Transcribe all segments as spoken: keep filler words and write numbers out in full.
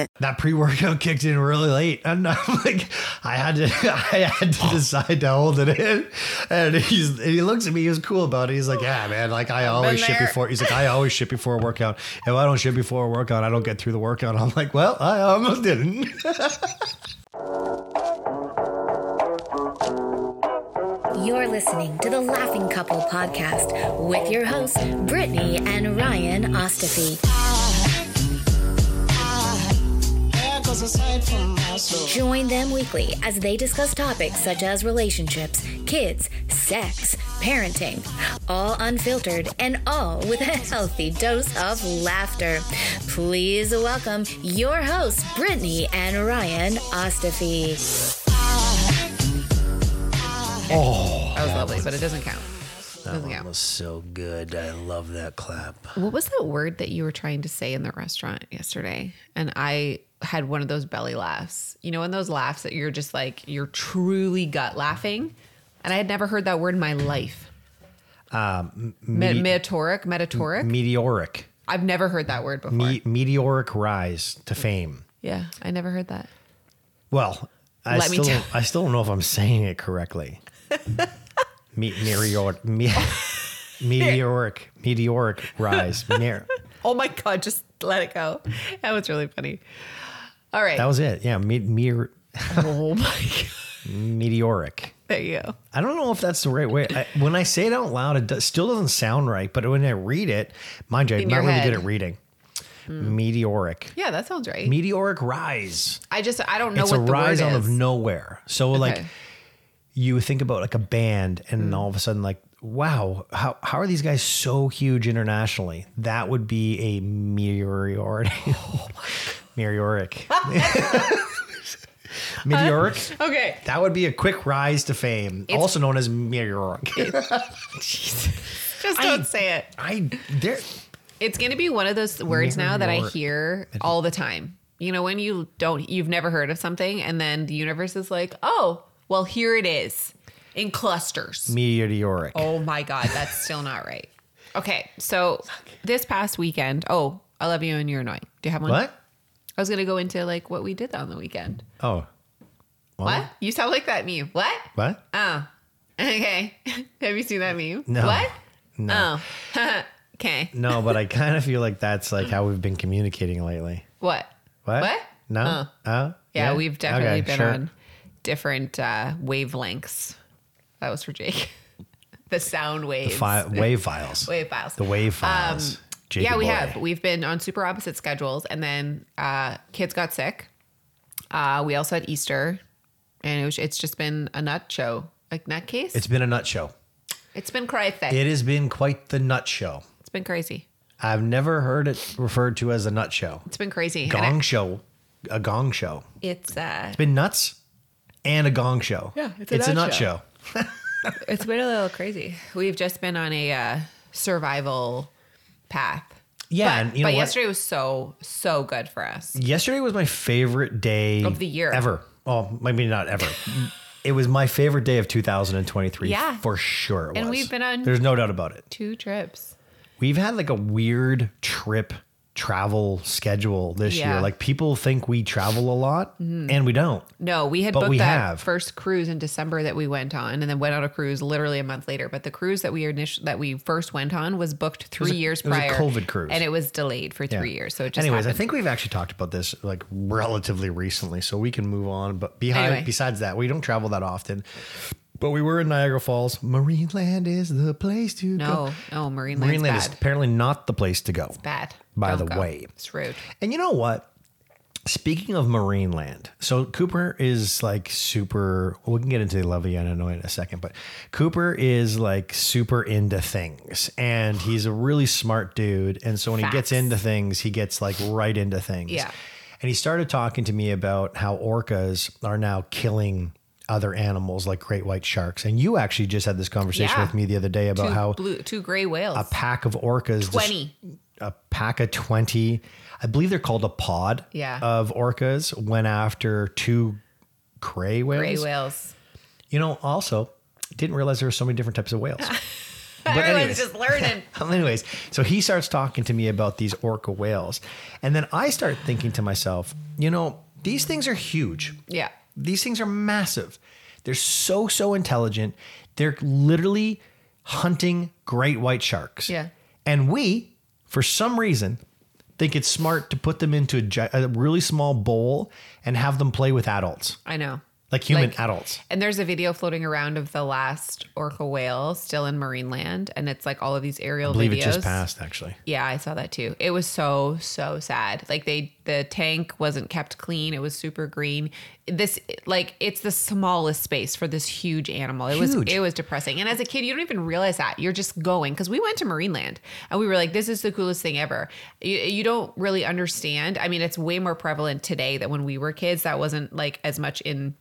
That pre-workout kicked in really late, and I'm like, I had to, I had to decide to hold it in. And he's, and he looks at me, he was cool about it. He's like, yeah, man, like I always shit before. He's like, I always shit before a workout. If I don't shit before a workout, I don't get through the workout. I'm like, well, I almost didn't. You're listening to the Laughing Couple Podcast with your hosts Brittany and Ryan Ostafi. Join them weekly as they discuss topics such as relationships, kids, sex, parenting, all unfiltered and all with a healthy dose of laughter. Please welcome your hosts, Brittany and Ryan Ostafi. Oh, that was lovely, but it doesn't count. That one was so good. I love that clap. What was that word that you were trying to say in the restaurant yesterday? And I had one of those belly laughs. You know, in those laughs that you're just like, you're truly gut laughing. And I had never heard that word in my life. Um, me- meteoric, meteoric, meteoric. I've never heard that word before. Me- meteoric rise to fame. Yeah, I never heard that. Well, I Let still, t- I still don't know if I'm saying it correctly. Me- meteoric, me- meteoric, meteoric rise. Meteor- Oh my God, just let it go. That was really funny. All right. That was it. Yeah. Me- me- oh my God. Meteoric. There you go. I don't know if that's the right way. I, when I say it out loud, it do, still doesn't sound right. But when I read it, mind you, I'm not really good at reading. Mm. Meteoric. Yeah, that sounds right. Meteoric rise. I just, I don't know it's what the word is. It's a rise out of nowhere. So okay. Like you think about like a band and mm. all of a sudden like, wow, how how are these guys so huge internationally? That would be a meteoric. Oh meteoric. meteoric. Uh, okay. That would be a quick rise to fame, it's, also known as meteoric. Jeez. Just don't I, say it. I there. It's going to be one of those words meteoric. Now that I hear all the time. You know, when you don't, you've never heard of something, and then the universe is like, oh, well, here it is. In clusters. Meteoric. Oh my God, that's still not right. Okay, so this past weekend, oh, I love you and you're annoying. Do you have one? What? I was going to go into like what we did on the weekend. Oh. Well, what? You sound like that meme. What? What? Oh, okay. Have you seen that meme? No. What? No. Oh. Okay. No, but I kind of feel like that's like how we've been communicating lately. What? What? What? No? Oh. oh. Yeah, yeah, we've definitely okay, been sure. on different uh, wavelengths. That was for Jake. The sound waves. The fi- wave files. Wave files. The wave files. Um, yeah, we boy. have. We've been on super opposite schedules. And then uh, kids got sick. Uh, we also had Easter. And it was, it's just been a nut show. Like nut case? It's been a nut show. It's been crazy. It has been quite the nut show. It's been crazy. I've never heard it referred to as a nut show. It's been crazy. Gong I, show. A gong show. It's uh, It's been nuts and a gong show. Yeah, it's a, it's nut, a nut show. show. It's been a little crazy. We've just been on a uh, survival path. Yeah, but, and you know but yesterday was so so good for us. Yesterday was my favorite day of the year ever. Well, maybe not ever. It was my favorite day of two thousand twenty-three. Yeah, for sure. It and was. We've been on. There's no doubt about it. Two trips. We've had like a weird trip travel schedule this yeah. year. Like people think we travel a lot, mm-hmm. and we don't. No, we had but booked we that have. first cruise in December that we went on, and then went on a cruise literally a month later. But the cruise that we initially that we first went on was booked three it was a, years it was prior, a COVID cruise, and it was delayed for three yeah. years. So, it just anyways, happened. I think we've actually talked about this like relatively recently, so we can move on. But behind anyway. besides that, we don't travel that often. But we were in Niagara Falls. Marineland is the place to no. go. No, no, Marineland. Marineland is apparently not the place to go. It's bad. By Don't the go. way, it's rude. And you know what? Speaking of Marineland, so Cooper is like super. We can get into the Levy and Illinois in a second, but Cooper is like super into things, and he's a really smart dude. And so when Facts. he gets into things, he gets like right into things. Yeah. And he started talking to me about how orcas are now killing other animals like great white sharks. And you actually just had this conversation yeah. with me the other day about two how blue, two gray whales, a pack of orcas, twenty, dis- a pack of twenty, I believe they're called a pod yeah. of orcas, went after two gray whales. Gray whales. You know, also didn't realize there were so many different types of whales. But everyone's anyways, just learning. Anyways, so he starts talking to me about these orca whales. And then I start thinking to myself, you know, these things are huge. Yeah. These things are massive. They're so, so intelligent. They're literally hunting great white sharks. Yeah. And we, for some reason, think it's smart to put them into a, a really small bowl and have them play with adults. I know. Like human like, adults. And there's a video floating around of the last orca whale still in Marineland. And it's like all of these aerial videos. I believe videos. It just passed, actually. Yeah, I saw that too. It was so, so sad. Like they, the tank wasn't kept clean. It was super green. This, like, it's the smallest space for this huge animal. It huge. was, it was depressing. And as a kid, you don't even realize that. You're just going. Because we went to Marineland and we were like, this is the coolest thing ever. You, you don't really understand. I mean, it's way more prevalent today than when we were kids. That wasn't like as much in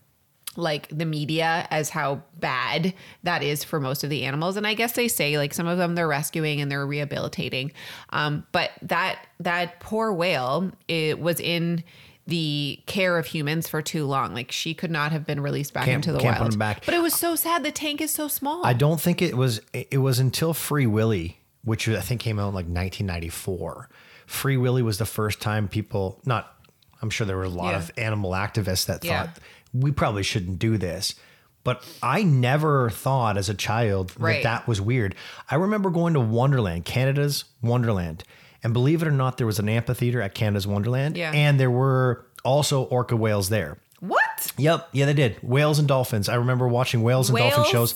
like the media as how bad that is for most of the animals. And I guess they say like some of them they're rescuing and they're rehabilitating. Um, but that, that poor whale, it was in the care of humans for too long. Like she could not have been released back can't, into the wild, back. But it was so sad. The tank is so small. I don't think it was, it was until Free Willy, which I think came out in like nineteen ninety-four. Free Willy was the first time people, not, I'm sure there were a lot yeah. of animal activists that yeah. thought we probably shouldn't do this. But I never thought as a child right. that that was weird. I remember going to Wonderland, Canada's Wonderland. And believe it or not, there was an amphitheater at Canada's Wonderland. Yeah. And there were also orca whales there. What? Yep. Yeah, they did. Whales and dolphins. I remember watching whales, whales? and dolphin shows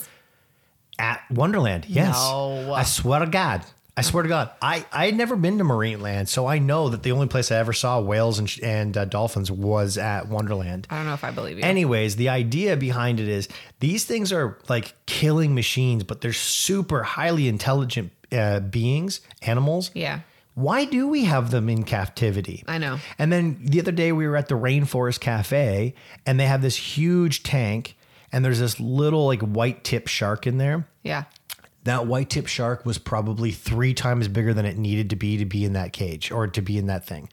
at Wonderland. Yes. No. I swear to God. I swear to God, I, I had never been to Marineland, so I know that the only place I ever saw whales and, and uh, dolphins was at Wonderland. I don't know if I believe you. Anyways, the idea behind it is these things are like killing machines, but they're super highly intelligent uh, beings, animals. Yeah. Why do we have them in captivity? I know. And then the other day we were at the Rainforest Cafe, and they have this huge tank, and there's this little like white tip shark in there. Yeah. That white tip shark was probably three times bigger than it needed to be to be in that cage or to be in that thing.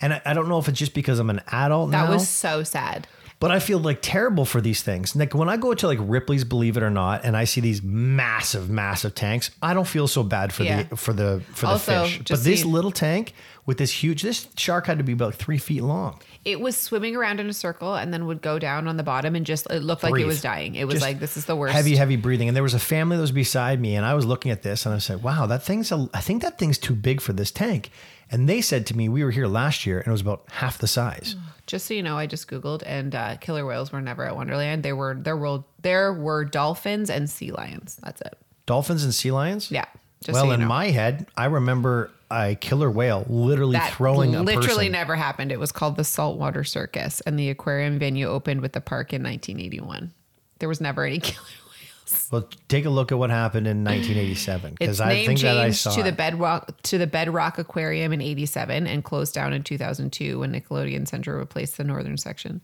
And I, I don't know if it's just because I'm an adult now. That was so sad. But I feel like terrible for these things. Like when I go to like Ripley's, believe it or not, and I see these massive, massive tanks, I don't feel so bad for yeah. the for the for also, the fish. But see, this little tank with this huge, this shark had to be about like three feet long. It was swimming around in a circle and then would go down on the bottom and just, it looked Breathe. like it was dying. It was just like, this is the worst. Heavy, heavy breathing. And there was a family that was beside me and I was looking at this and I said, wow, that thing's, a, I think that thing's too big for this tank. And they said to me, we were here last year and it was about half the size. Just so you know, I just Googled and uh, killer whales were never at Wonderland. They were, there were, there were dolphins and sea lions. That's it. Dolphins and sea lions? Yeah. Just well, so you know. In my head, I remember a killer whale literally that throwing a person. That literally never happened. It was called the Saltwater Circus and the aquarium venue opened with the park in nineteen eighty-one. There was never any killer whales. Well, take a look at what happened in nineteen eighty-seven because I think that I saw to it. the Bedrock to the Bedrock Aquarium in eighty-seven and closed down in two thousand two when Nickelodeon Central replaced the northern section.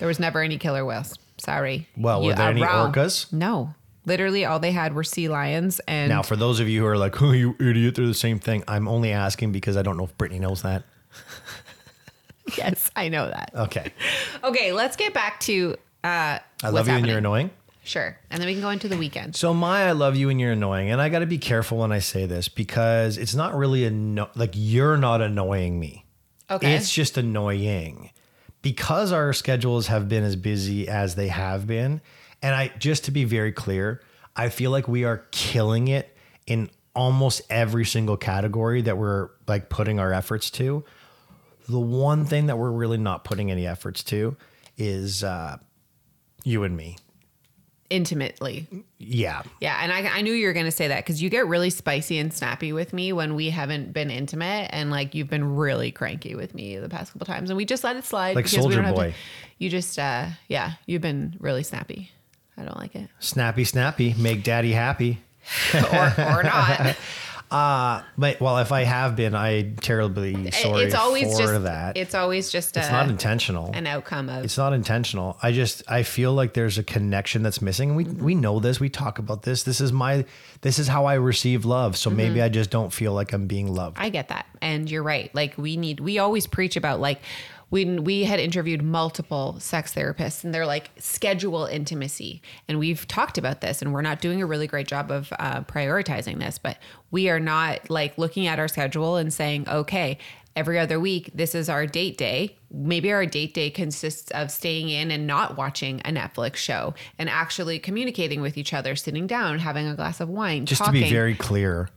There was never any killer whales. Sorry. Well, you were there any wrong. orcas? No, Literally all they had were sea lions. And now for those of you who are like, oh, you idiot, they're the same thing. I'm only asking because I don't know if Brittany knows that. Yes, I know that. Okay. Okay, let's get back to uh, what's I love you happening. And you're annoying. Sure. And then we can go into the weekend. So my I love you and you're annoying. And I got to be careful when I say this because it's not really anno- like you're not annoying me. Okay. It's just annoying because our schedules have been as busy as they have been. And I just to be very clear, I feel like we are killing it in almost every single category that we're like putting our efforts to. The one thing that we're really not putting any efforts to is uh, you and me. Intimately. Yeah. Yeah. And I, I knew you were going to say that because you get really spicy and snappy with me when we haven't been intimate. And like you've been really cranky with me the past couple times. And we just let it slide. Like Soldier Boy. To, you just, uh, yeah, you've been really snappy. I don't like it. Snappy, snappy. Make daddy happy. or, or not. Uh, but well, if I have been, I terribly sorry it's always for just, that. It's always just it's a, not intentional. An outcome of it's not intentional. I just I feel like there's a connection that's missing. And we mm-hmm. we know this. We talk about this. This is my this is how I receive love. So mm-hmm. maybe I just don't feel like I'm being loved. I get that, and you're right. Like we need we always preach about like when we had interviewed multiple sex therapists, and they're like schedule intimacy, and we've talked about this, and we're not doing a really great job of uh, prioritizing this, but. We are not like looking at our schedule and saying, okay, every other week, this is our date day. Maybe our date day consists of staying in and not watching a Netflix show and actually communicating with each other, sitting down, having a glass of wine, just talking. To be very clear,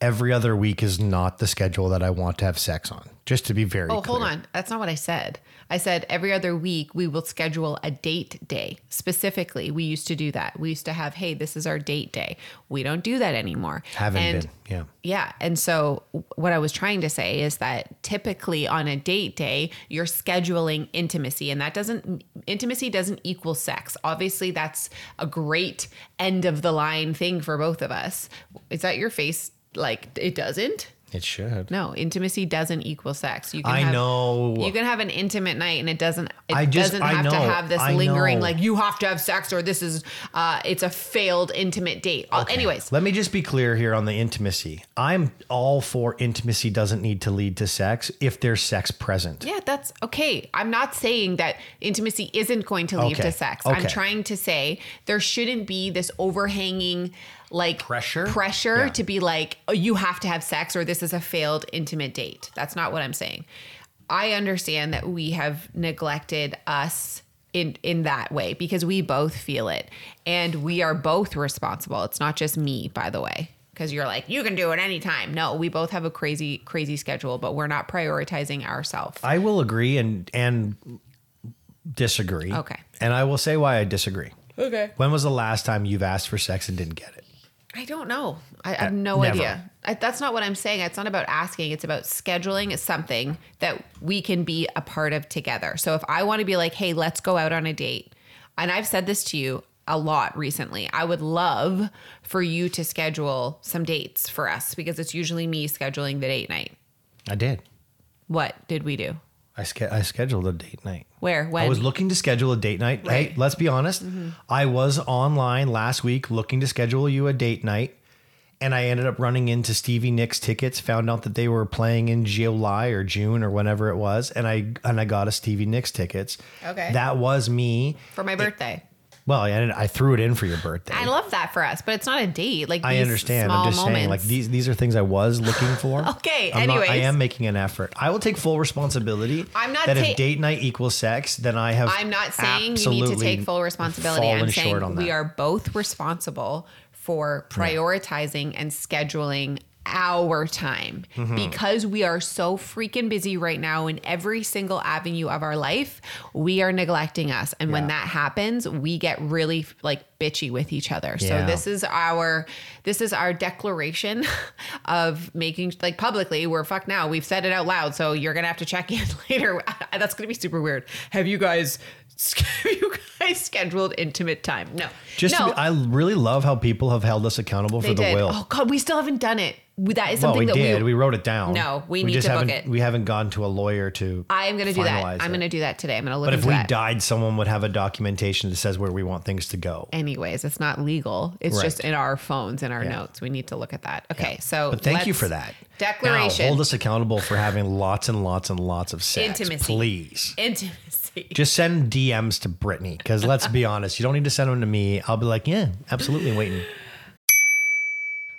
every other week is not the schedule that I want to have sex on. Just to be very oh, clear. Oh, hold on. That's not what I said. I said every other week we will schedule a date day. Specifically, we used to do that. We used to have, hey, this is our date day. We don't do that anymore. Haven't and, been, yeah. Yeah, and so what I was trying to say is that typically on a date day, you're scheduling intimacy, and that doesn't, intimacy doesn't equal sex. Obviously, that's a great end of the line thing for both of us. Is that your face? Like, it doesn't? It should. No, intimacy doesn't equal sex. You can I have, know. You can have an intimate night and it doesn't It I just, doesn't I have know. To have this I lingering, know. Like you have to have sex or this is, uh, it's a failed intimate date. Okay. Anyways. Let me just be clear here on the intimacy. I'm all for intimacy doesn't need to lead to sex if there's sex present. Yeah, that's okay. I'm not saying that intimacy isn't going to lead okay. to sex. Okay. I'm trying to say there shouldn't be this overhanging like pressure, pressure yeah. to be like, oh, you have to have sex or this is a failed intimate date. That's not what I'm saying. I understand that we have neglected us in, in that way because we both feel it and we are both responsible. It's not just me, by the way, because you're like, you can do it anytime. No, we both have a crazy, crazy schedule, but we're not prioritizing ourselves. I will agree and, and disagree. Okay. And I will say why I disagree. Okay. When was the last time you've asked for sex and didn't get it? I don't know. I, I have no Never. idea. I, that's not what I'm saying. It's not about asking. It's about scheduling something that we can be a part of together. So if I want to be like, hey, let's go out on a date. And I've said this to you a lot recently. I would love for you to schedule some dates for us because it's usually me scheduling the date night. I did. What did we do? I, ske- I scheduled a date night. Where? When? I was looking to schedule a date night. Right. Hey, let's be honest. Mm-hmm. I was online last week looking to schedule you a date night, and I ended up running into Stevie Nicks tickets, found out that they were playing in July or June or whenever it was, and I and I got a Stevie Nicks tickets. Okay. That was me. For my birthday. It, well, I, I threw it in for your birthday. I love that for us, but it's not a date. Like I understand. I'm just moments. saying, like these these are things I was looking for. Okay. I'm anyways. Not, I am making an effort. I will take full responsibility. I'm not that ta- if date night equals sex, then I have I'm not saying you need to take full responsibility. I'm saying we are both responsible for prioritizing yeah. and scheduling our time mm-hmm. because we are so freaking busy right now in every single avenue of our life. We are neglecting us. And yeah. when that happens, we get really like bitchy with each other. Yeah. So this is our, this is our declaration of making like publicly we're fucked now. We've said it out loud. So you're going to have to check in later. That's going to be super weird. Have you guys you guys scheduled intimate time? No. Just no. Be, I really love how people have held us accountable they for the did. will. Oh God, we still haven't done it. that is something well, we that did. we we wrote it down. No, we, we need to book it. We haven't gone to a lawyer to. I am going to do that. I'm going to do that today. I'm going to look. But if we that. died, someone would have a documentation that says where we want things to go. Anyways, it's not legal. It's right. just in our phones and our yeah. notes. We need to look at that. Okay, yeah. so but thank you for that declaration. Now, hold us accountable for having lots and lots and lots of sex. Intimacy, please. Intimacy. Just send D Ms to Brittany because let's be honest, you don't need to send them to me. I'll be like, yeah, absolutely waiting.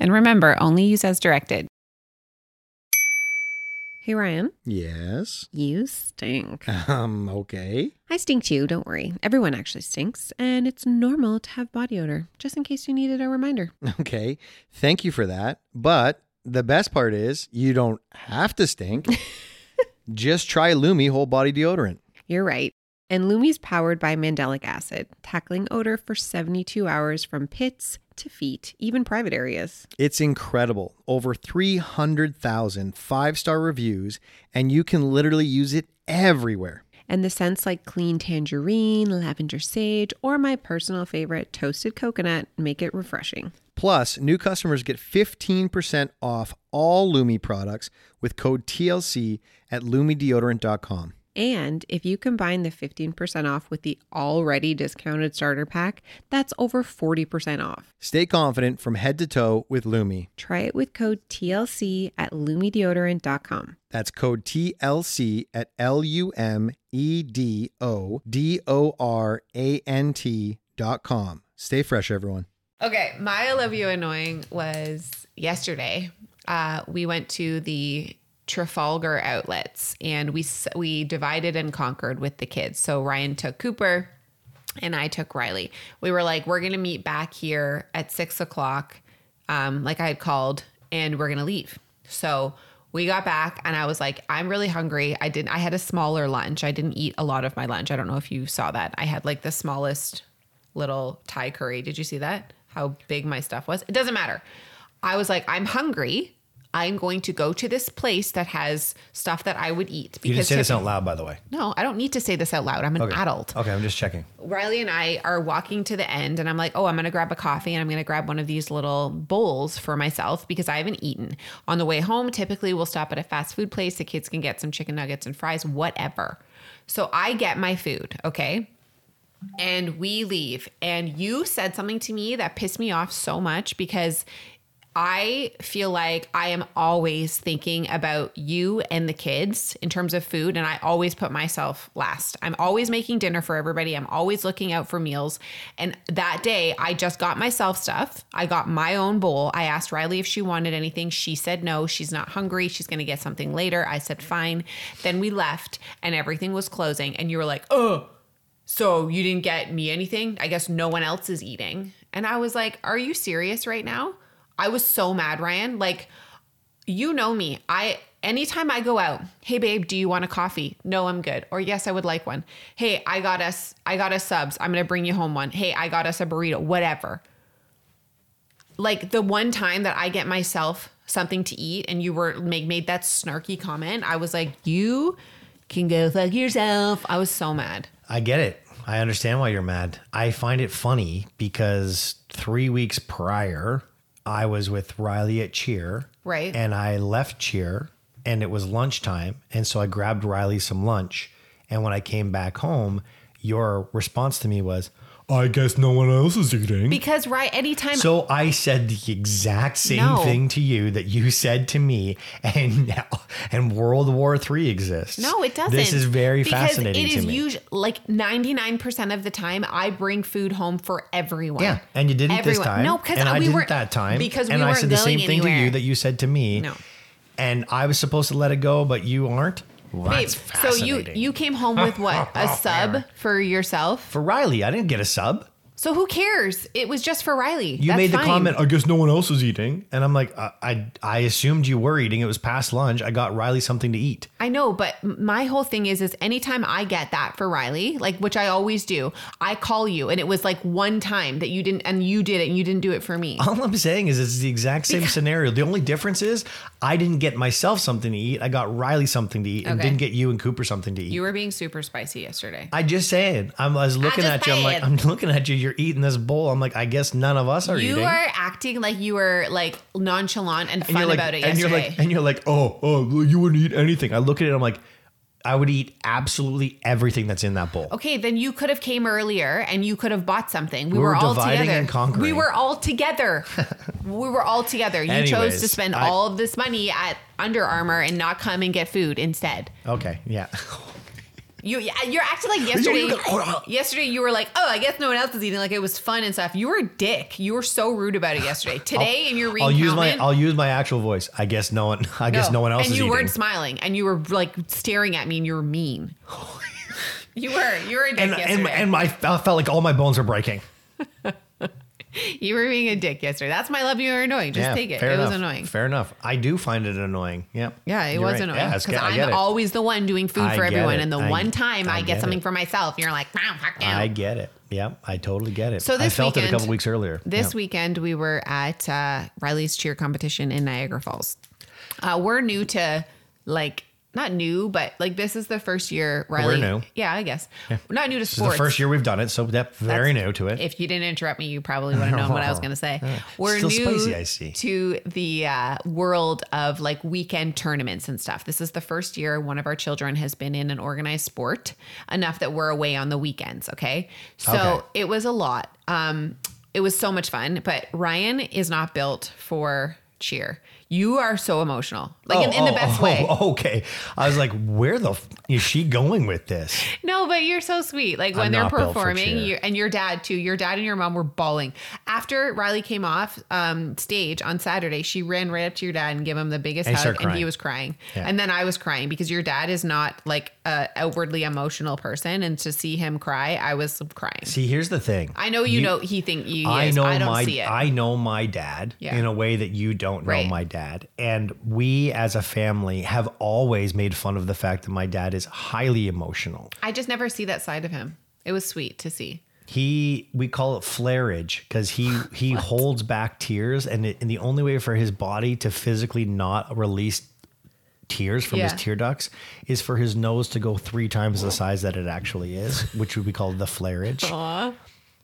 And remember, only use as directed. Hey, Ryan. Yes? You stink. Um, okay. I stink too, don't worry. Everyone actually stinks, and it's normal to have body odor, just in case you needed a reminder. Okay, thank you for that. But the best part is, you don't have to stink. Just try Lume Whole Body Deodorant. You're right. And Lume's powered by mandelic acid, tackling odor for seventy-two hours from pits to feet, even private areas. It's incredible. Over three hundred thousand five-star reviews, and you can literally use it everywhere. And the scents like clean tangerine, lavender sage, or my personal favorite, toasted coconut, make it refreshing. Plus, new customers get fifteen percent off all Lume products with code T L C at lume deodorant dot com. And if you combine the fifteen percent off with the already discounted starter pack, that's over forty percent off. Stay confident from head to toe with Lume. Try it with code T L C at lume deodorant dot com. That's code T L C at L U M E D O D O R A N T dot com. Stay fresh, everyone. Okay, my I Love You Annoying was yesterday. Uh, we went to the Trafalgar outlets and we we divided and conquered with the kids. So Ryan took Cooper and I took Riley. We were like, we're going to meet back here at six o'clock. Um, like I had called, and we're going to leave. So we got back and I was like, I'm really hungry. I didn't, I had a smaller lunch. I didn't eat a lot of my lunch. I don't know if you saw that. I had like the smallest little Thai curry. Did you see that? How big my stuff was? It doesn't matter. I was like, I'm hungry. I'm going to go to this place that has stuff that I would eat. Because you didn't say this out loud, by the way. No, I don't need to say this out loud. I'm an okay. adult. Okay, I'm just checking. Riley and I are walking to the end and I'm like, oh, I'm going to grab a coffee and I'm going to grab one of these little bowls for myself because I haven't eaten. On the way home, typically we'll stop at a fast food place. The kids can get some chicken nuggets and fries, whatever. So I get my food, okay? And we leave. And you said something to me that pissed me off so much because I feel like I am always thinking about you and the kids in terms of food, and I always put myself last. I'm always making dinner for everybody. I'm always looking out for meals. And that day, I just got myself stuff. I got my own bowl. I asked Riley if she wanted anything. She said no. She's not hungry. She's going to get something later. I said fine. Then we left, and everything was closing. And you were like, oh, so you didn't get me anything? I guess no one else is eating. And I was like, are you serious right now? I was so mad, Ryan. Like, you know me. I anytime I go out, hey babe, do you want a coffee? No, I'm good. Or yes, I would like one. Hey, I got us, I got us subs. I'm gonna bring you home one. Hey, I got us a burrito. Whatever. Like the one time that I get myself something to eat, and you were make made that snarky comment, I was like, you can go fuck yourself. I was so mad. I get it. I understand why you're mad. I find it funny because three weeks prior, I was with Riley at cheer, right? And I left cheer and it was lunchtime. And so I grabbed Riley some lunch. And when I came back home, your response to me was, I guess no one else is eating. Because, right, anytime... So I said the exact same no. thing to you that you said to me, and now, and World War Three exists. No, it doesn't. This is very because fascinating to me. Because it is usually, like, ninety-nine percent of the time, I bring food home for everyone. Yeah, and you didn't everyone. this time. No, because we I didn't were, that time. Because we and weren't going anywhere. And I said the same anywhere. thing to you that you said to me. No. And I was supposed to let it go, but you aren't. Well, babe, so you you came home with what? A sub for yourself? For Riley. I didn't get a sub. So who cares? It was just for Riley. You That's made the fine. comment, I guess no one else is eating. And I'm like, I, I I assumed you were eating. It was past lunch. I got Riley something to eat. I know, but my whole thing is, is anytime I get that for Riley, like, which I always do, I call you. And it was like one time that you didn't, and you did it, and you didn't do it for me. All I'm saying is it's the exact same scenario. The only difference is I didn't get myself something to eat. I got Riley something to eat and okay. didn't get you and Cooper something to eat. You were being super spicy yesterday. I just saying. I'm, I was looking I at you. I'm like, I'm looking at you. You're eating this bowl. I'm like, I guess none of us are you eating. You are acting like you were like nonchalant and, and fun like, about it and yesterday. You're like, and you're like, oh, oh, you wouldn't eat anything. I look at it, I'm like, I would eat absolutely everything that's in that bowl. Okay, then you could have came earlier and you could have bought something. We, we were, were all together. And conquering. We were all together. we were all together. You Anyways, chose to spend I, all of this money at Under Armour and not come and get food instead. Okay, yeah. You, you're acting like yesterday, yesterday you were like, oh, I guess no one else is eating. Like it was fun and stuff. You were a dick. You were so rude about it yesterday. Today I'll, in your I'll use my I'll use my actual voice. I guess no one, I no. guess no one else and is eating. And you weren't smiling and you were like staring at me and you were mean. you were, you were a dick and, yesterday. And, and my, I felt like all my bones were breaking. You were being a dick yesterday. That's my love. You were annoying. Just yeah, take it. It enough. was annoying. Fair enough. I do find it annoying. Yeah. Yeah, it you're was right. annoying. Because yeah, I'm always the one doing food I for everyone. It. And the I, one time I, I get, get something for myself, you're like, wow, fuck you. I get it. Yeah, I totally get it. So this I felt weekend, it a couple weeks earlier. This yeah. weekend, we were at uh, Riley's cheer competition in Niagara Falls. Uh, we're new to like... Not new, but like this is the first year Riley. We're new. Yeah, I guess. Yeah. We're not new to sports. This is the first year we've done it, so that's very that's, new to it. If you didn't interrupt me, you probably would have known what I was going to say. Yeah. We're Still new spicy, I see. to the uh, world of like weekend tournaments and stuff. This is the first year one of our children has been in an organized sport enough that we're away on the weekends. Okay, so okay. it was a lot. Um, it was so much fun, but Ryan is not built for cheer. You are so emotional, like oh, in, in the oh, best oh, way. Okay. I was like, where the f- is she going with this? No, but you're so sweet. Like when I'm they're performing you, and your dad too, your dad and your mom were bawling. After Riley came off um, stage on Saturday, she ran right up to your dad and gave him the biggest and hug and he was crying. Yeah. And then I was crying because your dad is not like a outwardly emotional person. And to see him cry, I was crying. See, here's the thing. I know, you, you know, he think you, I, know I don't my, see it. I know my dad yeah. in a way that you don't right. know my dad. Dad. And we as a family have always made fun of the fact that my dad is highly emotional. I just never see that side of him. It was sweet to see. He, we call it flareage because he, he holds back tears and, it, and the only way for his body to physically not release tears from yeah. his tear ducts is for his nose to go three times the size that it actually is, which would be called the flareage. Aww.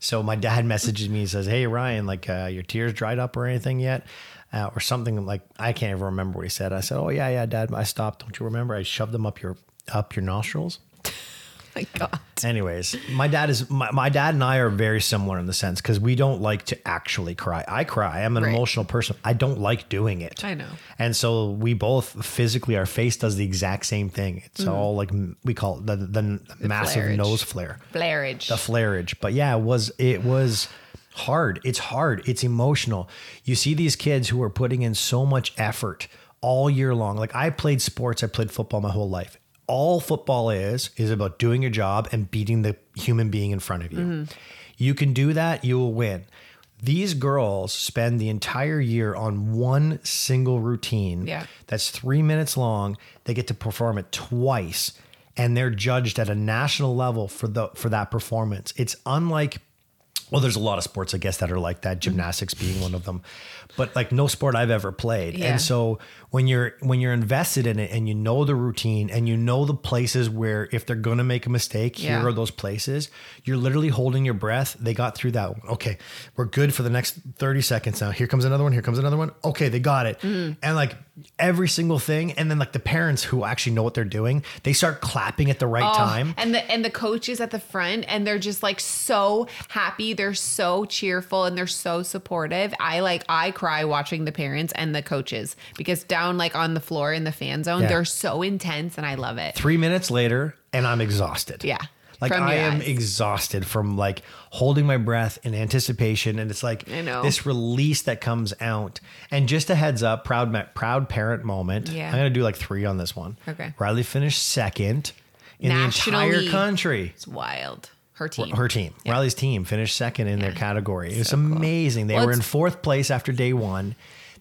So my dad messages me and says, hey, Ryan, like uh, your tears dried up or anything yet? Uh, or something like, I can't even remember what he said. I said, oh yeah, yeah, Dad, I stopped. Don't you remember? I shoved them up your, up your nostrils. My God. Anyways, my dad is, my, my dad and I are very similar in the sense, cause we don't like to actually cry. I cry. I'm an right. emotional person. I don't like doing it. I know. And so we both physically, our face does the exact same thing. It's mm. all like, we call it the, the, the massive flareage. nose flare. Flareage. The flareage. But yeah, it was, it was, hard. It's hard. It's emotional. You see these kids who are putting in so much effort all year long. Like I played sports. I played football my whole life. All football is, is about doing your job and beating the human being in front of you. Mm-hmm. You can do that. You will win. These girls spend the entire year on one single routine. Yeah. That's three minutes long. They get to perform it twice and they're judged at a national level for the, for that performance. It's unlike Well, there's a lot of sports, I guess, that are like that, gymnastics being one of them, but like no sport I've ever played. Yeah. And so when you're, when you're invested in it and you know the routine and you know the places where if they're going to make a mistake, yeah. here are those places, you're literally holding your breath. They got through that one. Okay. We're good for the next thirty seconds now. Here comes another one. Here comes another one. Okay. They got it. Mm-hmm. And like every single thing. And then like the parents who actually know what they're doing, they start clapping at the right oh, time. And the, and the coaches at the front, and they're just like so happy. They're so cheerful and they're so supportive. I like, I cry watching the parents and the coaches, because down like on the floor in the fan zone, yeah. they're so intense and I love it. Three minutes later and I'm exhausted. Yeah. Like I am eyes. exhausted from like holding my breath in anticipation. And it's like I know. this release that comes out. And just a heads up, proud, proud parent moment. Yeah. I'm going to do like three on this one. Okay. Riley finished second in National the entire league. Country. It's wild. Her team. Her team. Yeah. Riley's team finished second in yeah. their category. It was so amazing. Cool. They well, were in fourth place after day one.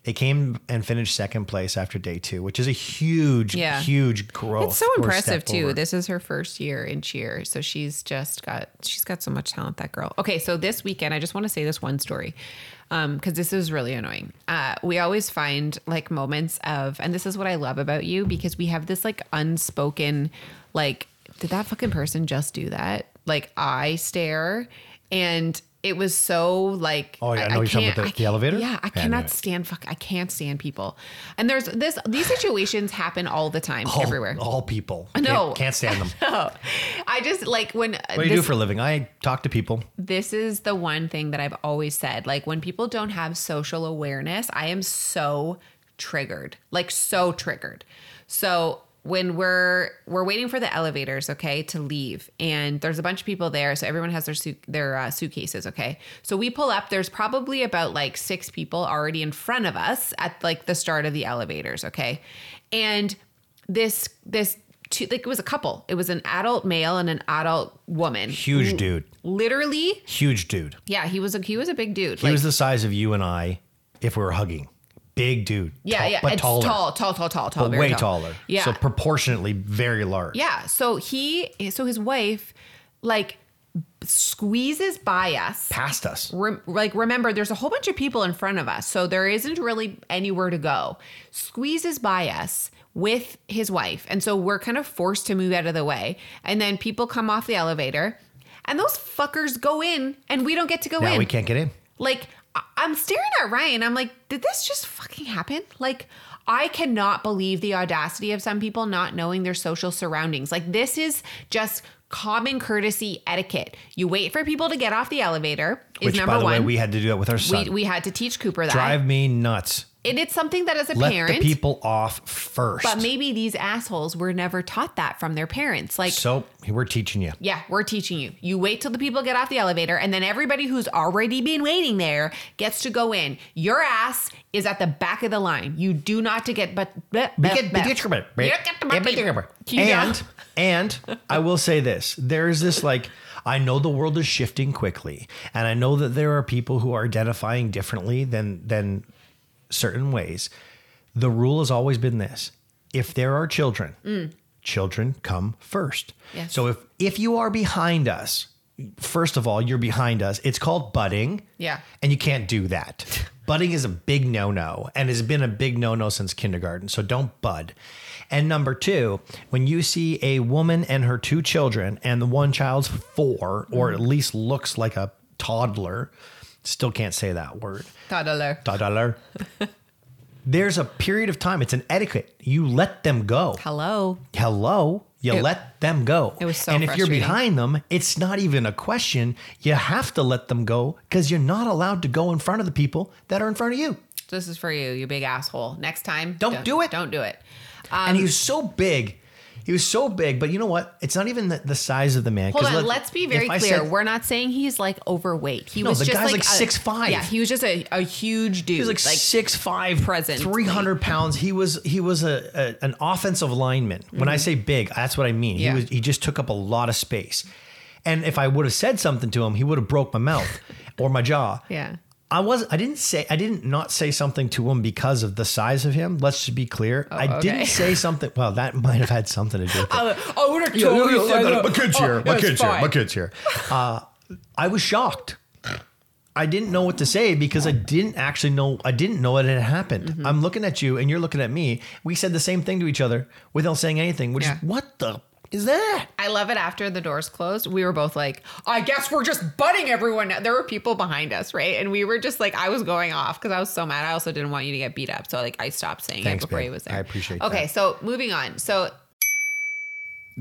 They came and finished second place after day two, which is a huge, yeah. huge growth. It's so impressive too. Over. This is her first year in cheer. So she's just got, she's got so much talent, that girl. Okay. So this weekend, I just want to say this one story. Um, cause this is really annoying. Uh, we always find like moments of, and this is what I love about you, because we have this like unspoken, like, did that fucking person just do that? Like I stare, and it was so like, oh yeah, I know you're talking about the, the elevator. Yeah. I yeah, cannot I stand, fuck, I can't stand people. And there's this, these situations happen all the time all, everywhere. All people. No. Can't, can't stand them. No. I just like when. What do this, you do for a living? I talk to people. This is the one thing that I've always said. Like when people don't have social awareness, I am so triggered, like so triggered. So when we're we're waiting for the elevators, okay, to leave, and there's a bunch of people there, so everyone has their su- their uh, suitcases, okay. So we pull up. There's probably about like six people already in front of us at like the start of the elevators, okay. And this this two, like it was a couple. It was an adult male and an adult woman. Huge who, dude. Literally. Huge dude. Yeah, he was a he was a big dude. He like, was the size of you and I if we were hugging. Big dude. Yeah, tall, yeah. But it's taller. Tall, tall, tall, tall, tall. But way tall. taller. Yeah. So proportionately very large. Yeah. So he, so his wife, like, squeezes by us. Past us. Re- like, remember, there's a whole bunch of people in front of us, so there isn't really anywhere to go. Squeezes by us with his wife. And so we're kind of forced to move out of the way. And then people come off the elevator, and those fuckers go in, and we don't get to go now in. we can't get in. Like, I'm staring at Ryan. I'm like, did this just fucking happen? Like, I cannot believe the audacity of some people not knowing their social surroundings. Like, this is just common courtesy etiquette. You wait for people to get off the elevator is Which, number by the one. Way, we had to do that with our son. We, we had to teach Cooper that. Drive me nuts. And it's something that as a Let parent. Let the people off first. But maybe these assholes were never taught that from their parents. Like, so we're teaching you. Yeah, we're teaching you. You wait till the people get off the elevator, and then everybody who's already been waiting there gets to go in. Your ass is at the back of the line. You do not to get. but And, and I will say this. There's this like. I know the world is shifting quickly, and I know that there are people who are identifying differently than than certain ways. The rule has always been this. If there are children, mm. children come first. Yes. So if, if you are behind us, first of all, you're behind us. It's called butting. Yeah. And you can't do that. Butting is a big no-no and has been a big no-no since kindergarten. So don't bud. And number two, when you see a woman and her two children and the one child's four or at least looks like a toddler, still can't say that word. Toddler. Toddler. There's a period of time. It's an etiquette. You let them go. Hello. Hello. You it, let them go. It was so And if you're behind them, it's not even a question. You have to let them go because you're not allowed to go in front of the people that are in front of you. This is for you, you big asshole. Next time. Don't, don't do it. Don't do it. Um, and he was so big. He was so big, but you know what? It's not even the, the size of the man. Hold on, let, let's be very clear. Said, we're not saying he's like overweight. He no, was the just guy's like six foot five. Like yeah, he was just a, a huge dude. He was like six foot five, present, three hundred pounds. He was he was a, a an offensive lineman. Mm-hmm. When I say big, that's what I mean. Yeah. He was he just took up a lot of space. And if I would have said something to him, he would have broke my mouth or my jaw. Yeah. I was. I didn't say. I didn't not say something to him because of the size of him. Let's just be clear. Oh, I okay. didn't say something. Well, that might have had something to do with it. Uh, oh, we're not yeah, totally no, no, no, no. My kid's here. Oh, my no, kid's here. My kid's here. Uh, I was shocked. I didn't know what to say because I didn't actually know. I didn't know it had happened. Mm-hmm. I'm looking at you and you're looking at me. We said the same thing to each other without saying anything, which yeah. is what the is that? I love it. After the doors closed, we were both like, I guess we're just butting everyone. There were people behind us, right? And we were just like, I was going off because I was so mad. I also didn't want you to get beat up. So like I stopped saying Thanks, it before babe. He was there. I appreciate okay, that. Okay, so moving on. So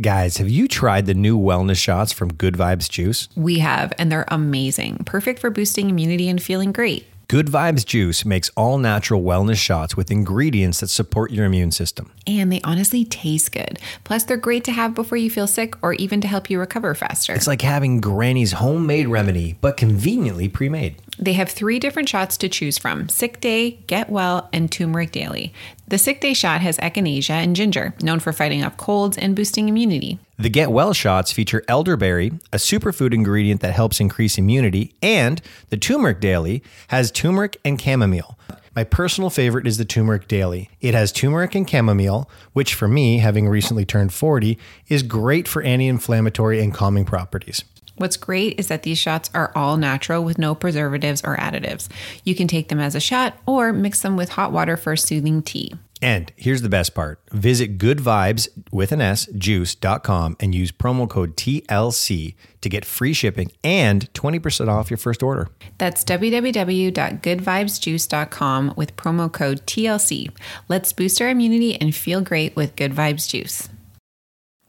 guys, have you tried the new wellness shots from Good Vibes Juice? We have, and they're amazing. Perfect for boosting immunity and feeling great. Good Vibes Juice makes all-natural wellness shots with ingredients that support your immune system. And they honestly taste good. Plus, they're great to have before you feel sick or even to help you recover faster. It's like having Granny's homemade remedy, but conveniently pre-made. They have three different shots to choose from: Sick Day, Get Well, and Turmeric Daily. The Sick Day shot has echinacea and ginger, known for fighting off colds and boosting immunity. The Get Well shots feature elderberry, a superfood ingredient that helps increase immunity, and the Turmeric Daily has turmeric and chamomile. My personal favorite is the Turmeric Daily. It has turmeric and chamomile, which for me, having recently turned forty, is great for anti-inflammatory and calming properties. What's great is that these shots are all natural with no preservatives or additives. You can take them as a shot or mix them with hot water for a soothing tea. And here's the best part. Visit goodvibes, with an S, juice dot com and use promo code T L C to get free shipping and twenty percent off your first order. That's w w w dot good vibes juice dot com with promo code T L C. Let's boost our immunity and feel great with Good Vibes Juice.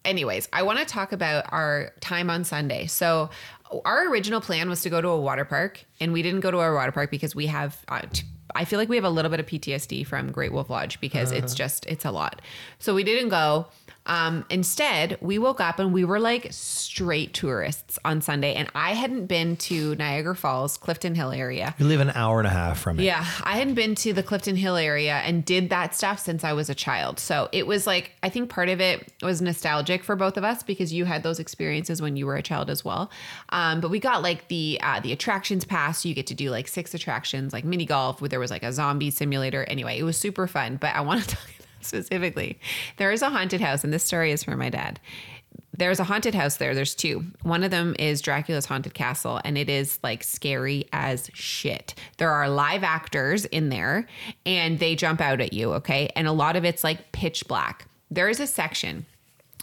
Anyways, I want to talk about our time on Sunday. So our original plan was to go to a water park, and we didn't go to a water park because we have, uh, t- I feel like we have a little bit of P T S D from Great Wolf Lodge because uh. it's just, it's a lot. So we didn't go. Um, instead, we woke up and we were like straight tourists on Sunday, and I hadn't been to Niagara Falls, Clifton Hill area. We live an hour and a half from it. Yeah. I hadn't been to the Clifton Hill area and did that stuff since I was a child. So it was like, I think part of it was nostalgic for both of us because you had those experiences when you were a child as well. Um, but we got like the, uh, the attractions pass. So you get to do like six attractions, like mini golf, where there was like a zombie simulator. Anyway, it was super fun, but I want to talk about specifically, there is a haunted house, and this story is from my dad. There's a haunted house there. There's two. One of them is Dracula's Haunted Castle, and it is like scary as shit. There are live actors in there, and they jump out at you, okay? And a lot of it's like pitch black. There is a section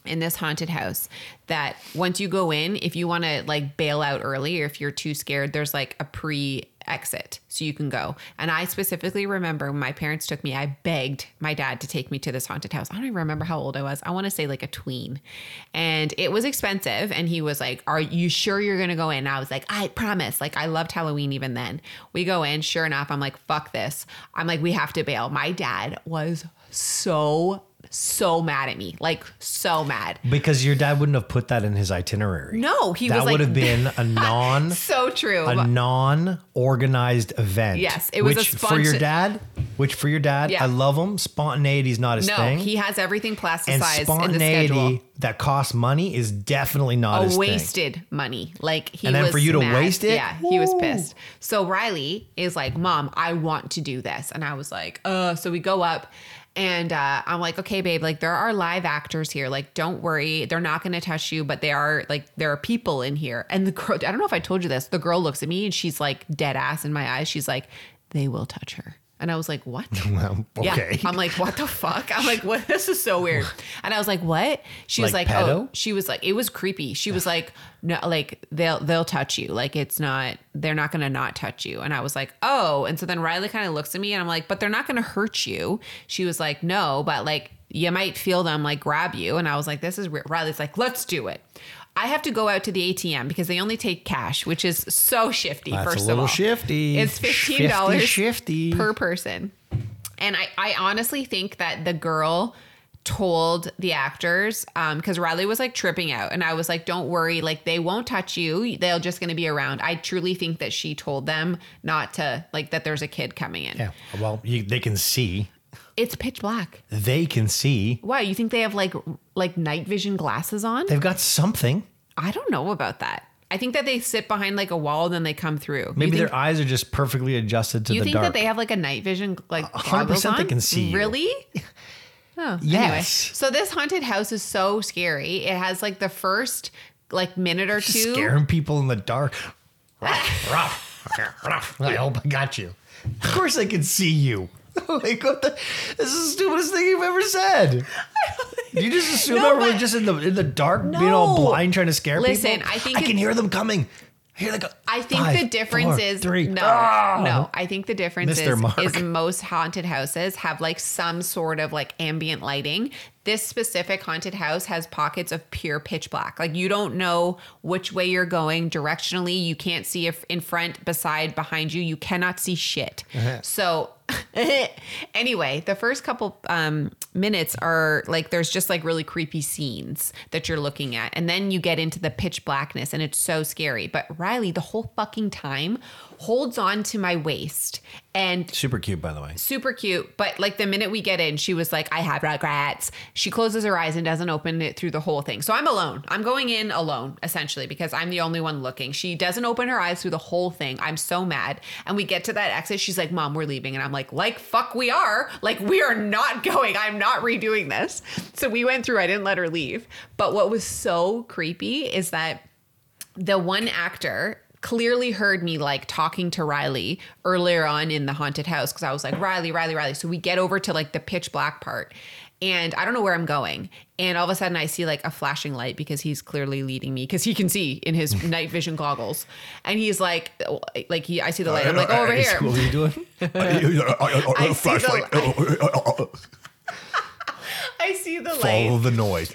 in this haunted house that once you go in, if you want to like bail out early or if you're too scared, there's like a pre- exit so you can go. And I specifically remember when my parents took me, I begged my dad to take me to this haunted house. I don't even remember how old I was. I want to say like a tween, and it was expensive. And he was like, are you sure you're going to go in? And I was like, I promise. Like I loved Halloween. Even then we go in, sure enough, I'm like, fuck this. I'm like, we have to bail. My dad was so so mad at me, like so mad. Because your dad wouldn't have put that in his itinerary. No, he that was like. That would have been a non. So true. A non-organized event. Yes, it was which a spont- for your dad, which for your dad, yeah. I love him. Spontaneity's not his no, thing. No, he has everything plasticized in the schedule. And spontaneity that costs money is definitely not a his thing. Wasted money. Like he was And then was for you to mad. Waste it? Yeah, woo. He was pissed. So Riley is like, Mom, I want to do this. And I was like, uh, so we go up. And uh, I'm like, okay, babe, like there are live actors here. Like, don't worry. They're not going to touch you, but they are like, there are people in here. And the girl, I don't know if I told you this, the girl looks at me and she's like dead ass in my eyes. She's like, they will touch her. And I was like, what? Well, okay. Yeah. I'm like, what the fuck? I'm like, what? This is so weird. And I was like, what? She was like, like oh, she was like, it was creepy. She was like, no, like they'll, they'll touch you. Like it's not, they're not going to not touch you. And I was like, oh. And so then Riley kind of looks at me and I'm like, but they're not going to hurt you. She was like, no, but like you might feel them like grab you. And I was like, this is weird. Riley's like, let's do it. I have to go out to the A T M because they only take cash, which is so shifty. That's first of all. It's a little shifty. It's fifteen dollars shifty, shifty. Per person. And I, I honestly think that the girl told the actors, um, because Riley was like tripping out and I was like, don't worry, like they won't touch you. They're just going to be around. I truly think that she told them not to, like that there's a kid coming in. Yeah, well, you, they can see. It's pitch black. They can see. Why? You think they have like like night vision glasses on? They've got something. I don't know about that. I think that they sit behind like a wall and then they come through. Maybe think, their eyes are just perfectly adjusted to the dark. You think that they have like a night vision like goggles on? one hundred percent they can see. Really? Oh, yes. Anyway. So this haunted house is so scary. It has like the first like minute or two. Scaring people in the dark. Ruff, ruff. I hope I got you. Of course I can see you. Like, what the? This is the stupidest thing you've ever said. Do you just assume no, that we're just in the in the dark, no. being all blind, trying to scare Listen, people? Listen, I think I can hear them coming. I hear them go, I think five, the difference four, is three. no, oh, no. I think the difference is, is most haunted houses have like some sort of like ambient lighting. This specific haunted house has pockets of pure pitch black. Like, you don't know which way you're going directionally. You can't see if in front, beside, behind you. You cannot see shit. Uh-huh. So anyway, the first couple um, minutes are like, there's just like really creepy scenes that you're looking at. And then you get into the pitch blackness and it's so scary. But Riley, the whole fucking time, holds on to my waist. And super cute, by the way. Super cute. But like the minute we get in, she was like, I have regrets. She closes her eyes and doesn't open it through the whole thing. So I'm alone. I'm going in alone, essentially, because I'm the only one looking. She doesn't open her eyes through the whole thing. I'm so mad. And we get to that exit. She's like, Mom, we're leaving. And I'm like, like, fuck, we are. Like, we are not going. I'm not redoing this. So we went through. I didn't let her leave. But what was so creepy is that the one actor clearly heard me like talking to Riley earlier on in the haunted house, because I was like, Riley, Riley, Riley. So we get over to like the pitch black part. And I don't know where I'm going. And all of a sudden I see like a flashing light, because he's clearly leading me, because he can see in his night vision goggles. And he's like, like he, I see the light. I'm like, oh, over here. What are you doing? I see the light. I see the light. Follow the noise.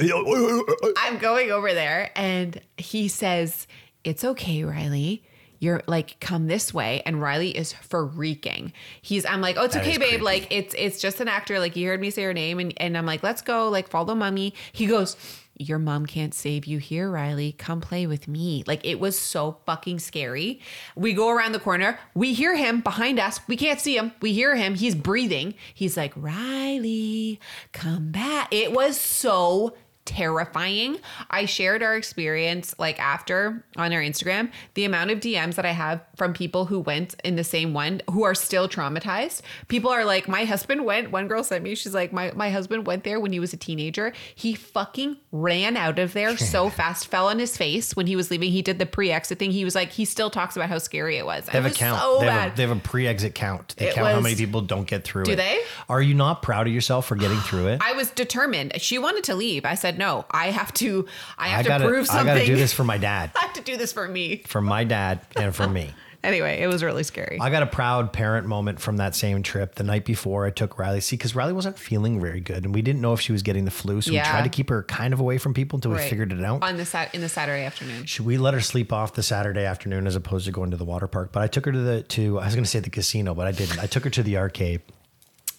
I'm going over there. And he says, it's okay, Riley. You're like, come this way. And Riley is freaking. He's, I'm like, oh, it's okay, babe. Like, it's, it's just an actor. Like, you heard me say her name. And, and I'm like, let's go, like, follow mommy. He goes, your mom can't save you here, Riley. Come play with me. Like, it was so fucking scary. We go around the corner. We hear him behind us. We can't see him. We hear him. He's breathing. He's like, Riley, come back. It was so terrifying. I shared our experience like after on our Instagram. The amount of D Ms that I have from people who went in the same one, who are still traumatized. People are like, my husband went. One girl sent me, she's like, my, my husband went there when he was a teenager. He fucking ran out of there so fast, fell on his face when he was leaving. He did the pre-exit thing. He was like, he still talks about how scary it was. They have a count. So they, have a, they have a pre-exit count. They it count was, how many people don't get through do it. Do they? Are you not proud of yourself for getting through it? I was determined. She wanted to leave. I said, no, I have to, I have I gotta, to prove something. I got to do this for my dad. I have to do this for me. For my dad and for me. Anyway, it was really scary. I got a proud parent moment from that same trip. The night before, I took Riley, see, because Riley wasn't feeling very good, and we didn't know if she was getting the flu, so yeah. we tried to keep her kind of away from people until right. we figured it out. On the sat in the Saturday afternoon, should we let her sleep off the Saturday afternoon as opposed to going to the water park? But I took her to the to I was going to say the casino, but I didn't. I took her to the arcade.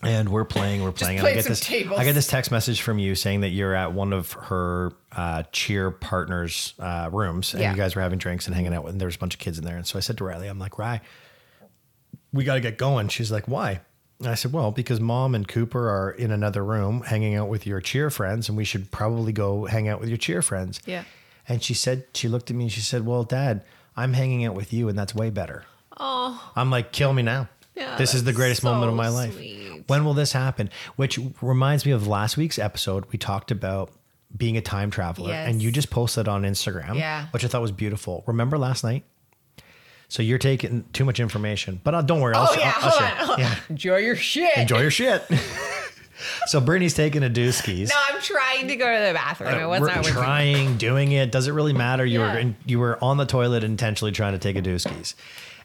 And we're playing, we're playing. And I, get this, I get this text message from you saying that you're at one of her uh, cheer partners' uh, rooms, and yeah. you guys were having drinks and hanging out, and there was a bunch of kids in there. And so I said to Riley, I'm like, Ry, we got to get going. She's like, why? And I said, well, because Mom and Cooper are in another room hanging out with your cheer friends, and we should probably go hang out with your cheer friends. Yeah. And she said, she looked at me and she said, well, Dad, I'm hanging out with you, and that's way better. Oh. I'm like, kill me now. Yeah, this is the greatest so moment of my life. Sweet. When will this happen? Which reminds me of last week's episode. We talked about being a time traveler, yes. and you just posted on Instagram, yeah. which I thought was beautiful. Remember last night? So you're taking too much information, but uh, don't worry. I'll oh, sh- yeah, I'll, I'll hold share. On. Yeah. Enjoy your shit. Enjoy your shit. So Brittany's taking a do skis. No, I'm trying to go to the bathroom. Uh, it wasn't we're trying, doing it. Does it really matter? You yeah. were in, you were on the toilet intentionally trying to take a do skis.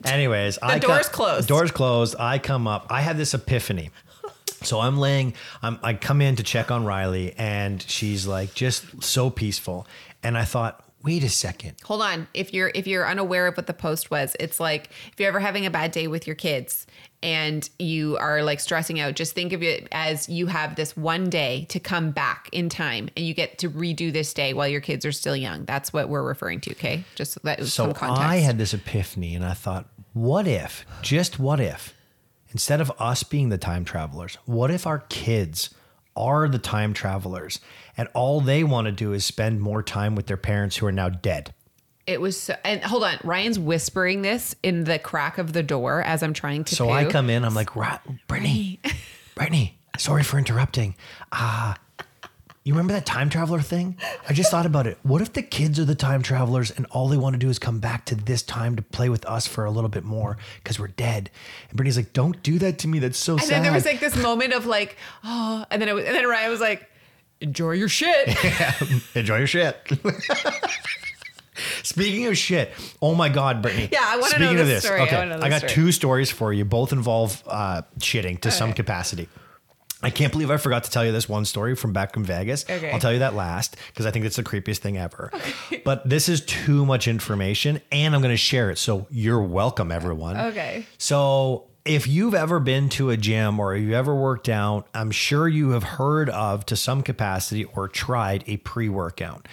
Anyways, the I doors come, closed. Doors closed. I come up. I had this epiphany. So I'm laying. I'm, I come in to check on Riley, and she's like just so peaceful. And I thought, wait a second. Hold on. If you're if you're unaware of what the post was, it's like if you're ever having a bad day with your kids and you are like stressing out, just think of it as you have this one day to come back in time, and you get to redo this day while your kids are still young. That's what we're referring to. Okay, just so that was some context. So I had this epiphany, and I thought, what if? Just what if? Instead of us being the time travelers, what if our kids are the time travelers, and all they want to do is spend more time with their parents who are now dead? It was so, and hold on, Ryan's whispering this in the crack of the door as I'm trying to. So poo. I come in, I'm like, Brittany, Brittany, sorry for interrupting. Ah, uh, You remember that time traveler thing? I just thought about it. What if the kids are the time travelers and all they want to do is come back to this time to play with us for a little bit more because we're dead? And Brittany's like, don't do that to me. That's so and sad. And then there was like this moment of like, oh, and then it was, and then Ryan was like, enjoy your shit. Yeah, enjoy your shit. Speaking of shit, oh my God, Brittany. Yeah, I want to know this story. Okay, I, know this I got story. two stories for you. Both involve uh, shitting to all some right. capacity. I can't believe I forgot to tell you this one story from back in Vegas. Okay. I'll tell you that last because I think it's the creepiest thing ever. Okay. But this is too much information and I'm going to share it. So you're welcome, everyone. Okay. So if you've ever been to a gym or you've ever worked out, I'm sure you have heard of, to some capacity, or tried a pre-workout.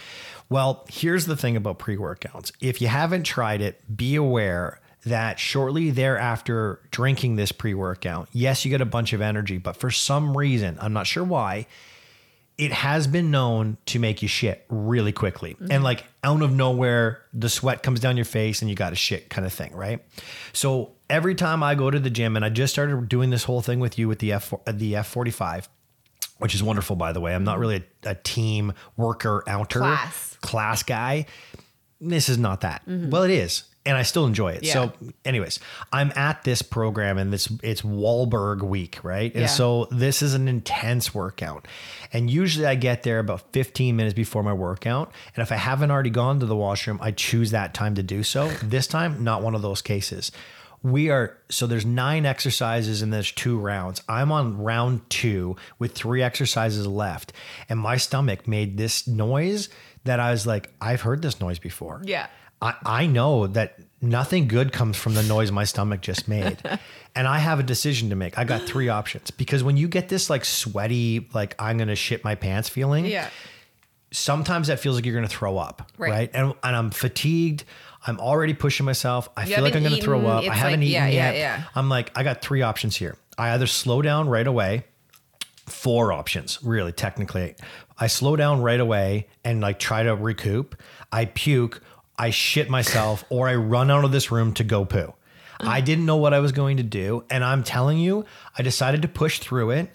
Well, here's the thing about pre-workouts. If you haven't tried it, be aware that shortly thereafter drinking this pre-workout, yes, you get a bunch of energy, but for some reason, I'm not sure why, it has been known to make you shit really quickly. Mm-hmm. And like out of nowhere, the sweat comes down your face and you got to shit kind of thing, right? So every time I go to the gym, and I just started doing this whole thing with you with the F the F forty-five, which is wonderful, by the way. I'm not really a, a team worker outer class. class guy. This is not that. Mm-hmm. Well, it is. And I still enjoy it. Yeah. So anyways, I'm at this program and this it's Wahlberg week, right? And yeah. so this is an intense workout. And usually I get there about fifteen minutes before my workout. And if I haven't already gone to the washroom, I choose that time to do so. This time, not one of those cases. We are, so there's nine exercises and there's two rounds. I'm on round two with three exercises left. And my stomach made this noise that I was like, I've heard this noise before. Yeah. I, I know that nothing good comes from the noise my stomach just made. And I have a decision to make. I got three options, because when you get this like sweaty, like I'm going to shit my pants feeling, yeah. sometimes that feels like you're going to throw up. Right. right? And, and I'm fatigued. I'm already pushing myself. I you feel like I'm going to throw up. I haven't like, eaten yeah, yet. Yeah, yeah. I'm like, I got three options here. I either slow down right away. Four options, really, technically. I slow down right away and like try to recoup. I puke. I shit myself, or I run out of this room to go poo. I didn't know what I was going to do. And I'm telling you, I decided to push through it.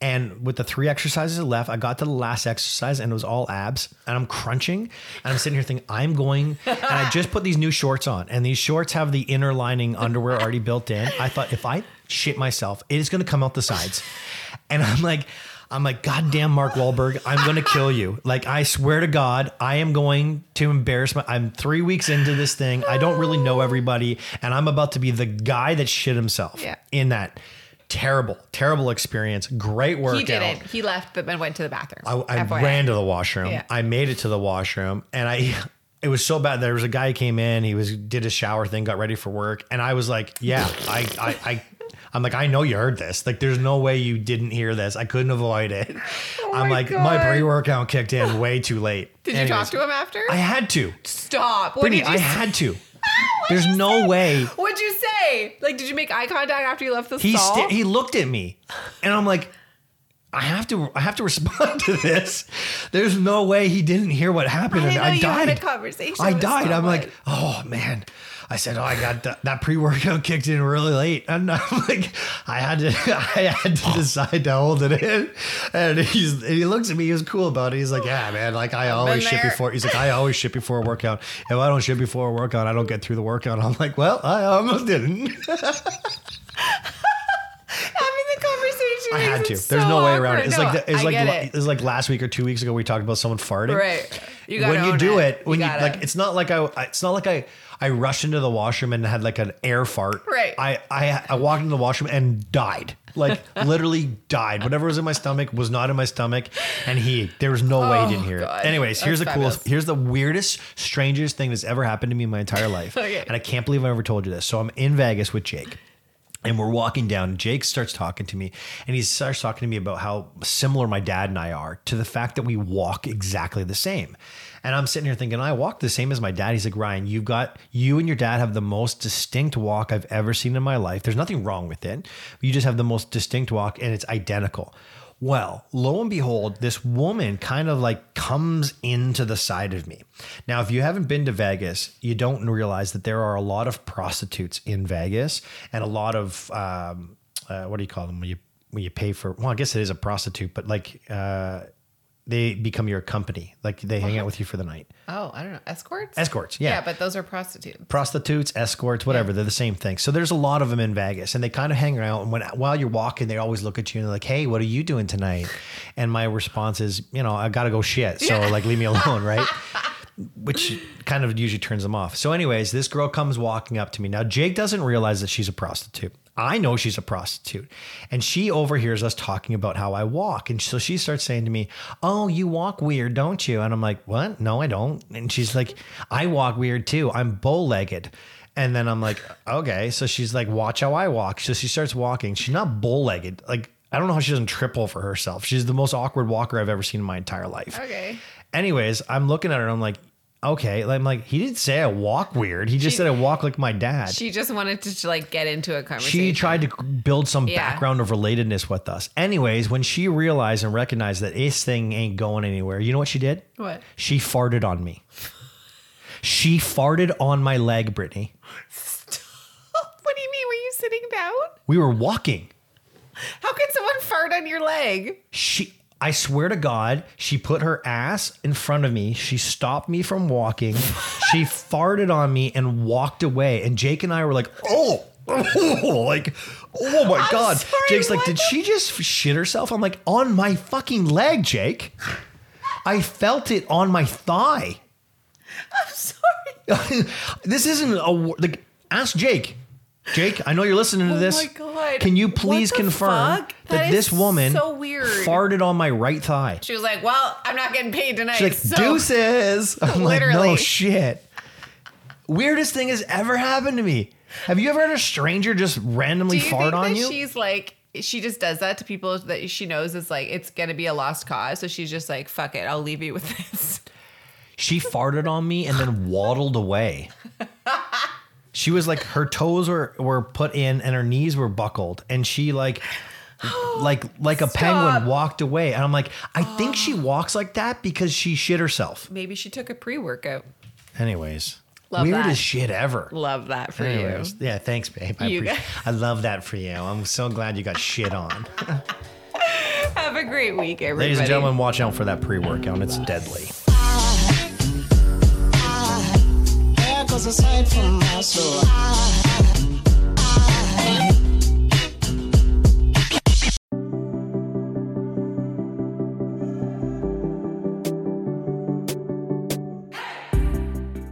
And with the three exercises left, I got to the last exercise and it was all abs, and I'm crunching and I'm sitting here thinking I'm going, and I just put these new shorts on, and these shorts have the inner lining underwear already built in. I thought if I shit myself, it is going to come out the sides. And I'm like, I'm like, goddamn, Mark Wahlberg, I'm going to kill you. Like, I swear to God, I am going to embarrass my, I'm three weeks into this thing. I don't really know everybody. And I'm about to be the guy that shit himself yeah. in that terrible, terrible experience. Great workout. He didn't. He left and went to the bathroom. I, I ran to the washroom. Yeah. I made it to the washroom, and I... It was so bad. There was a guy who came in, he was, did his shower thing, got ready for work. And I was like, yeah, I, I, I, I'm like, I know you heard this. Like, there's no way you didn't hear this. I couldn't avoid it. Oh I'm my like, God. My pre-workout kicked in way too late. Did Anyways, you talk to him after? I had to. Stop. What Brittany, did you I say? had to. There's no say? way. What'd you say? Like, did you make eye contact after you left the he stall? St- he looked at me and I'm like, I have to I have to respond to this. There's no way he didn't hear what happened. I, and I you died. Had a conversation I died. Someone. I'm like, oh man. I said, oh, I got the, that pre-workout kicked in really late. And I'm like, I had to I had to decide to hold it in. And he's and he looks at me, he was cool about it. He's like, yeah, man, like I always shit before he's like, I always shit before a workout. If I don't shit before a workout, I don't get through the workout. I'm like, well, I almost didn't. I had to. There's so no way around it. It's no, like the, it's I like la- it. it's like last week or two weeks ago we talked about someone farting. Right. You gotta when you do it, it when you, you like, it's not like I. It's not like I. I rushed into the washroom and had like an air fart. Right. I I, I walked into the washroom and died. Like literally died. Whatever was in my stomach was not in my stomach, and he there was no oh, way he didn't hear God. it. Anyways, that's here's the coolest. Here's the weirdest, strangest thing that's ever happened to me in my entire life, okay. and I can't believe I ever told you this. So I'm in Vegas with Jake. And we're walking down. Jake starts talking to me, and he starts talking to me about how similar my dad and I are, to the fact that we walk exactly the same. And I'm sitting here thinking, I walk the same as my dad. He's like, Ryan, you've got you and your dad have the most distinct walk I've ever seen in my life. There's nothing wrong with it. You just have the most distinct walk, and it's identical. Well, lo and behold, this woman kind of like comes into the side of me. Now, if you haven't been to Vegas, you don't realize that there are a lot of prostitutes in Vegas, and a lot of, um, uh, what do you call them? When you, when you pay for, well, I guess it is a prostitute, but like, uh, They become your company. Like they what? hang out with you for the night. Oh, I don't know. Escorts? Escorts, yeah. Yeah, but those are prostitutes. Prostitutes, escorts, whatever. Yeah. They're the same thing. So there's a lot of them in Vegas and they kind of hang around. And when, while you're walking, they always look at you and they're like, hey, what are you doing tonight? And my response is, you know, I got to go shit. So yeah. like, leave me alone, right? Which kind of usually turns them off. So anyways, this girl comes walking up to me. Now, Jake doesn't realize that she's a prostitute. I know she's a prostitute, and she overhears us talking about how I walk. And so she starts saying to me, oh, you walk weird, don't you? And I'm like, what? No, I don't. And she's like, I walk weird too. I'm bow-legged. And then I'm like, okay. So she's like, watch how I walk. So she starts walking. She's not bow-legged. Like, I don't know how she doesn't trip over herself. She's the most awkward walker I've ever seen in my entire life. Okay. Anyways, I'm looking at her and I'm like, okay, I'm like, he didn't say I walk weird. He just she, said I walk like my dad. She just wanted to like get into a conversation. She tried to build some yeah. background of relatedness with us. Anyways, when she realized and recognized that this thing ain't going anywhere, you know what she did? What? She farted on me. She farted on my leg, Brittany. Stop. What do you mean? Were you sitting down? We were walking. How could someone fart on your leg? She... I swear to God, she put her ass in front of me. She stopped me from walking. She farted on me and walked away. And Jake and I were like, oh, oh like, oh my I'm God. Sorry, Jake's like, did the- she just shit herself? I'm like, on my fucking leg, Jake. I felt it on my thigh. I'm sorry. This isn't a, like, ask Jake. Jake, I know you're listening to this. Oh my God. Can you please confirm fuck? that, that this woman so farted on my right thigh? She was like, well, I'm not getting paid tonight. She's like, so deuces. I'm literally. like, no shit. Weirdest thing has ever happened to me. Have you ever had a stranger just randomly fart think on that you? She's like, she just does that to people that she knows is like, it's going to be a lost cause. So she's just like, fuck it. I'll leave you with this. She farted on me and then waddled away. She was like, her toes were, were put in and her knees were buckled. And she like, like, like a Stop. penguin walked away. And I'm like, I oh. think she walks like that because she shit herself. Maybe she took a pre-workout. Anyways. Love weirdest that. shit ever. Love that for Anyways, you. Yeah. Thanks, babe. I, appreciate, I love that for you. I'm so glad you got shit on. Have a great week, everybody. Ladies and gentlemen, watch out for that pre-workout. It's deadly. Aside from my soul.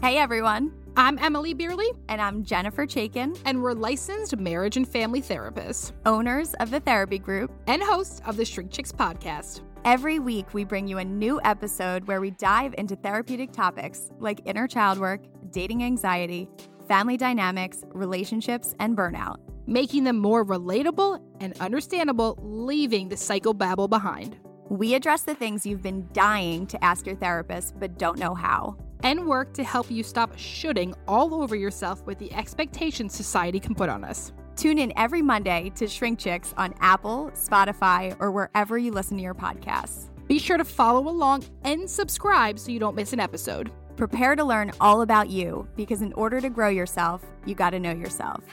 Hey everyone, I'm Emily Beerley and I'm Jennifer Chaikin, and we're licensed marriage and family therapists, owners of the Therapy Group, and hosts of the Shrink Chicks podcast. Every week, we bring you a new episode where we dive into therapeutic topics like inner child work, dating anxiety, family dynamics, relationships, and burnout. Making them more relatable and understandable, leaving the psychobabble behind. We address the things you've been dying to ask your therapist but don't know how. And work to help you stop shooting all over yourself with the expectations society can put on us. Tune in every Monday to Shrink Chicks on Apple, Spotify, or wherever you listen to your podcasts. Be sure to follow along and subscribe so you don't miss an episode. Prepare to learn all about you, because in order to grow yourself, you got to know yourself.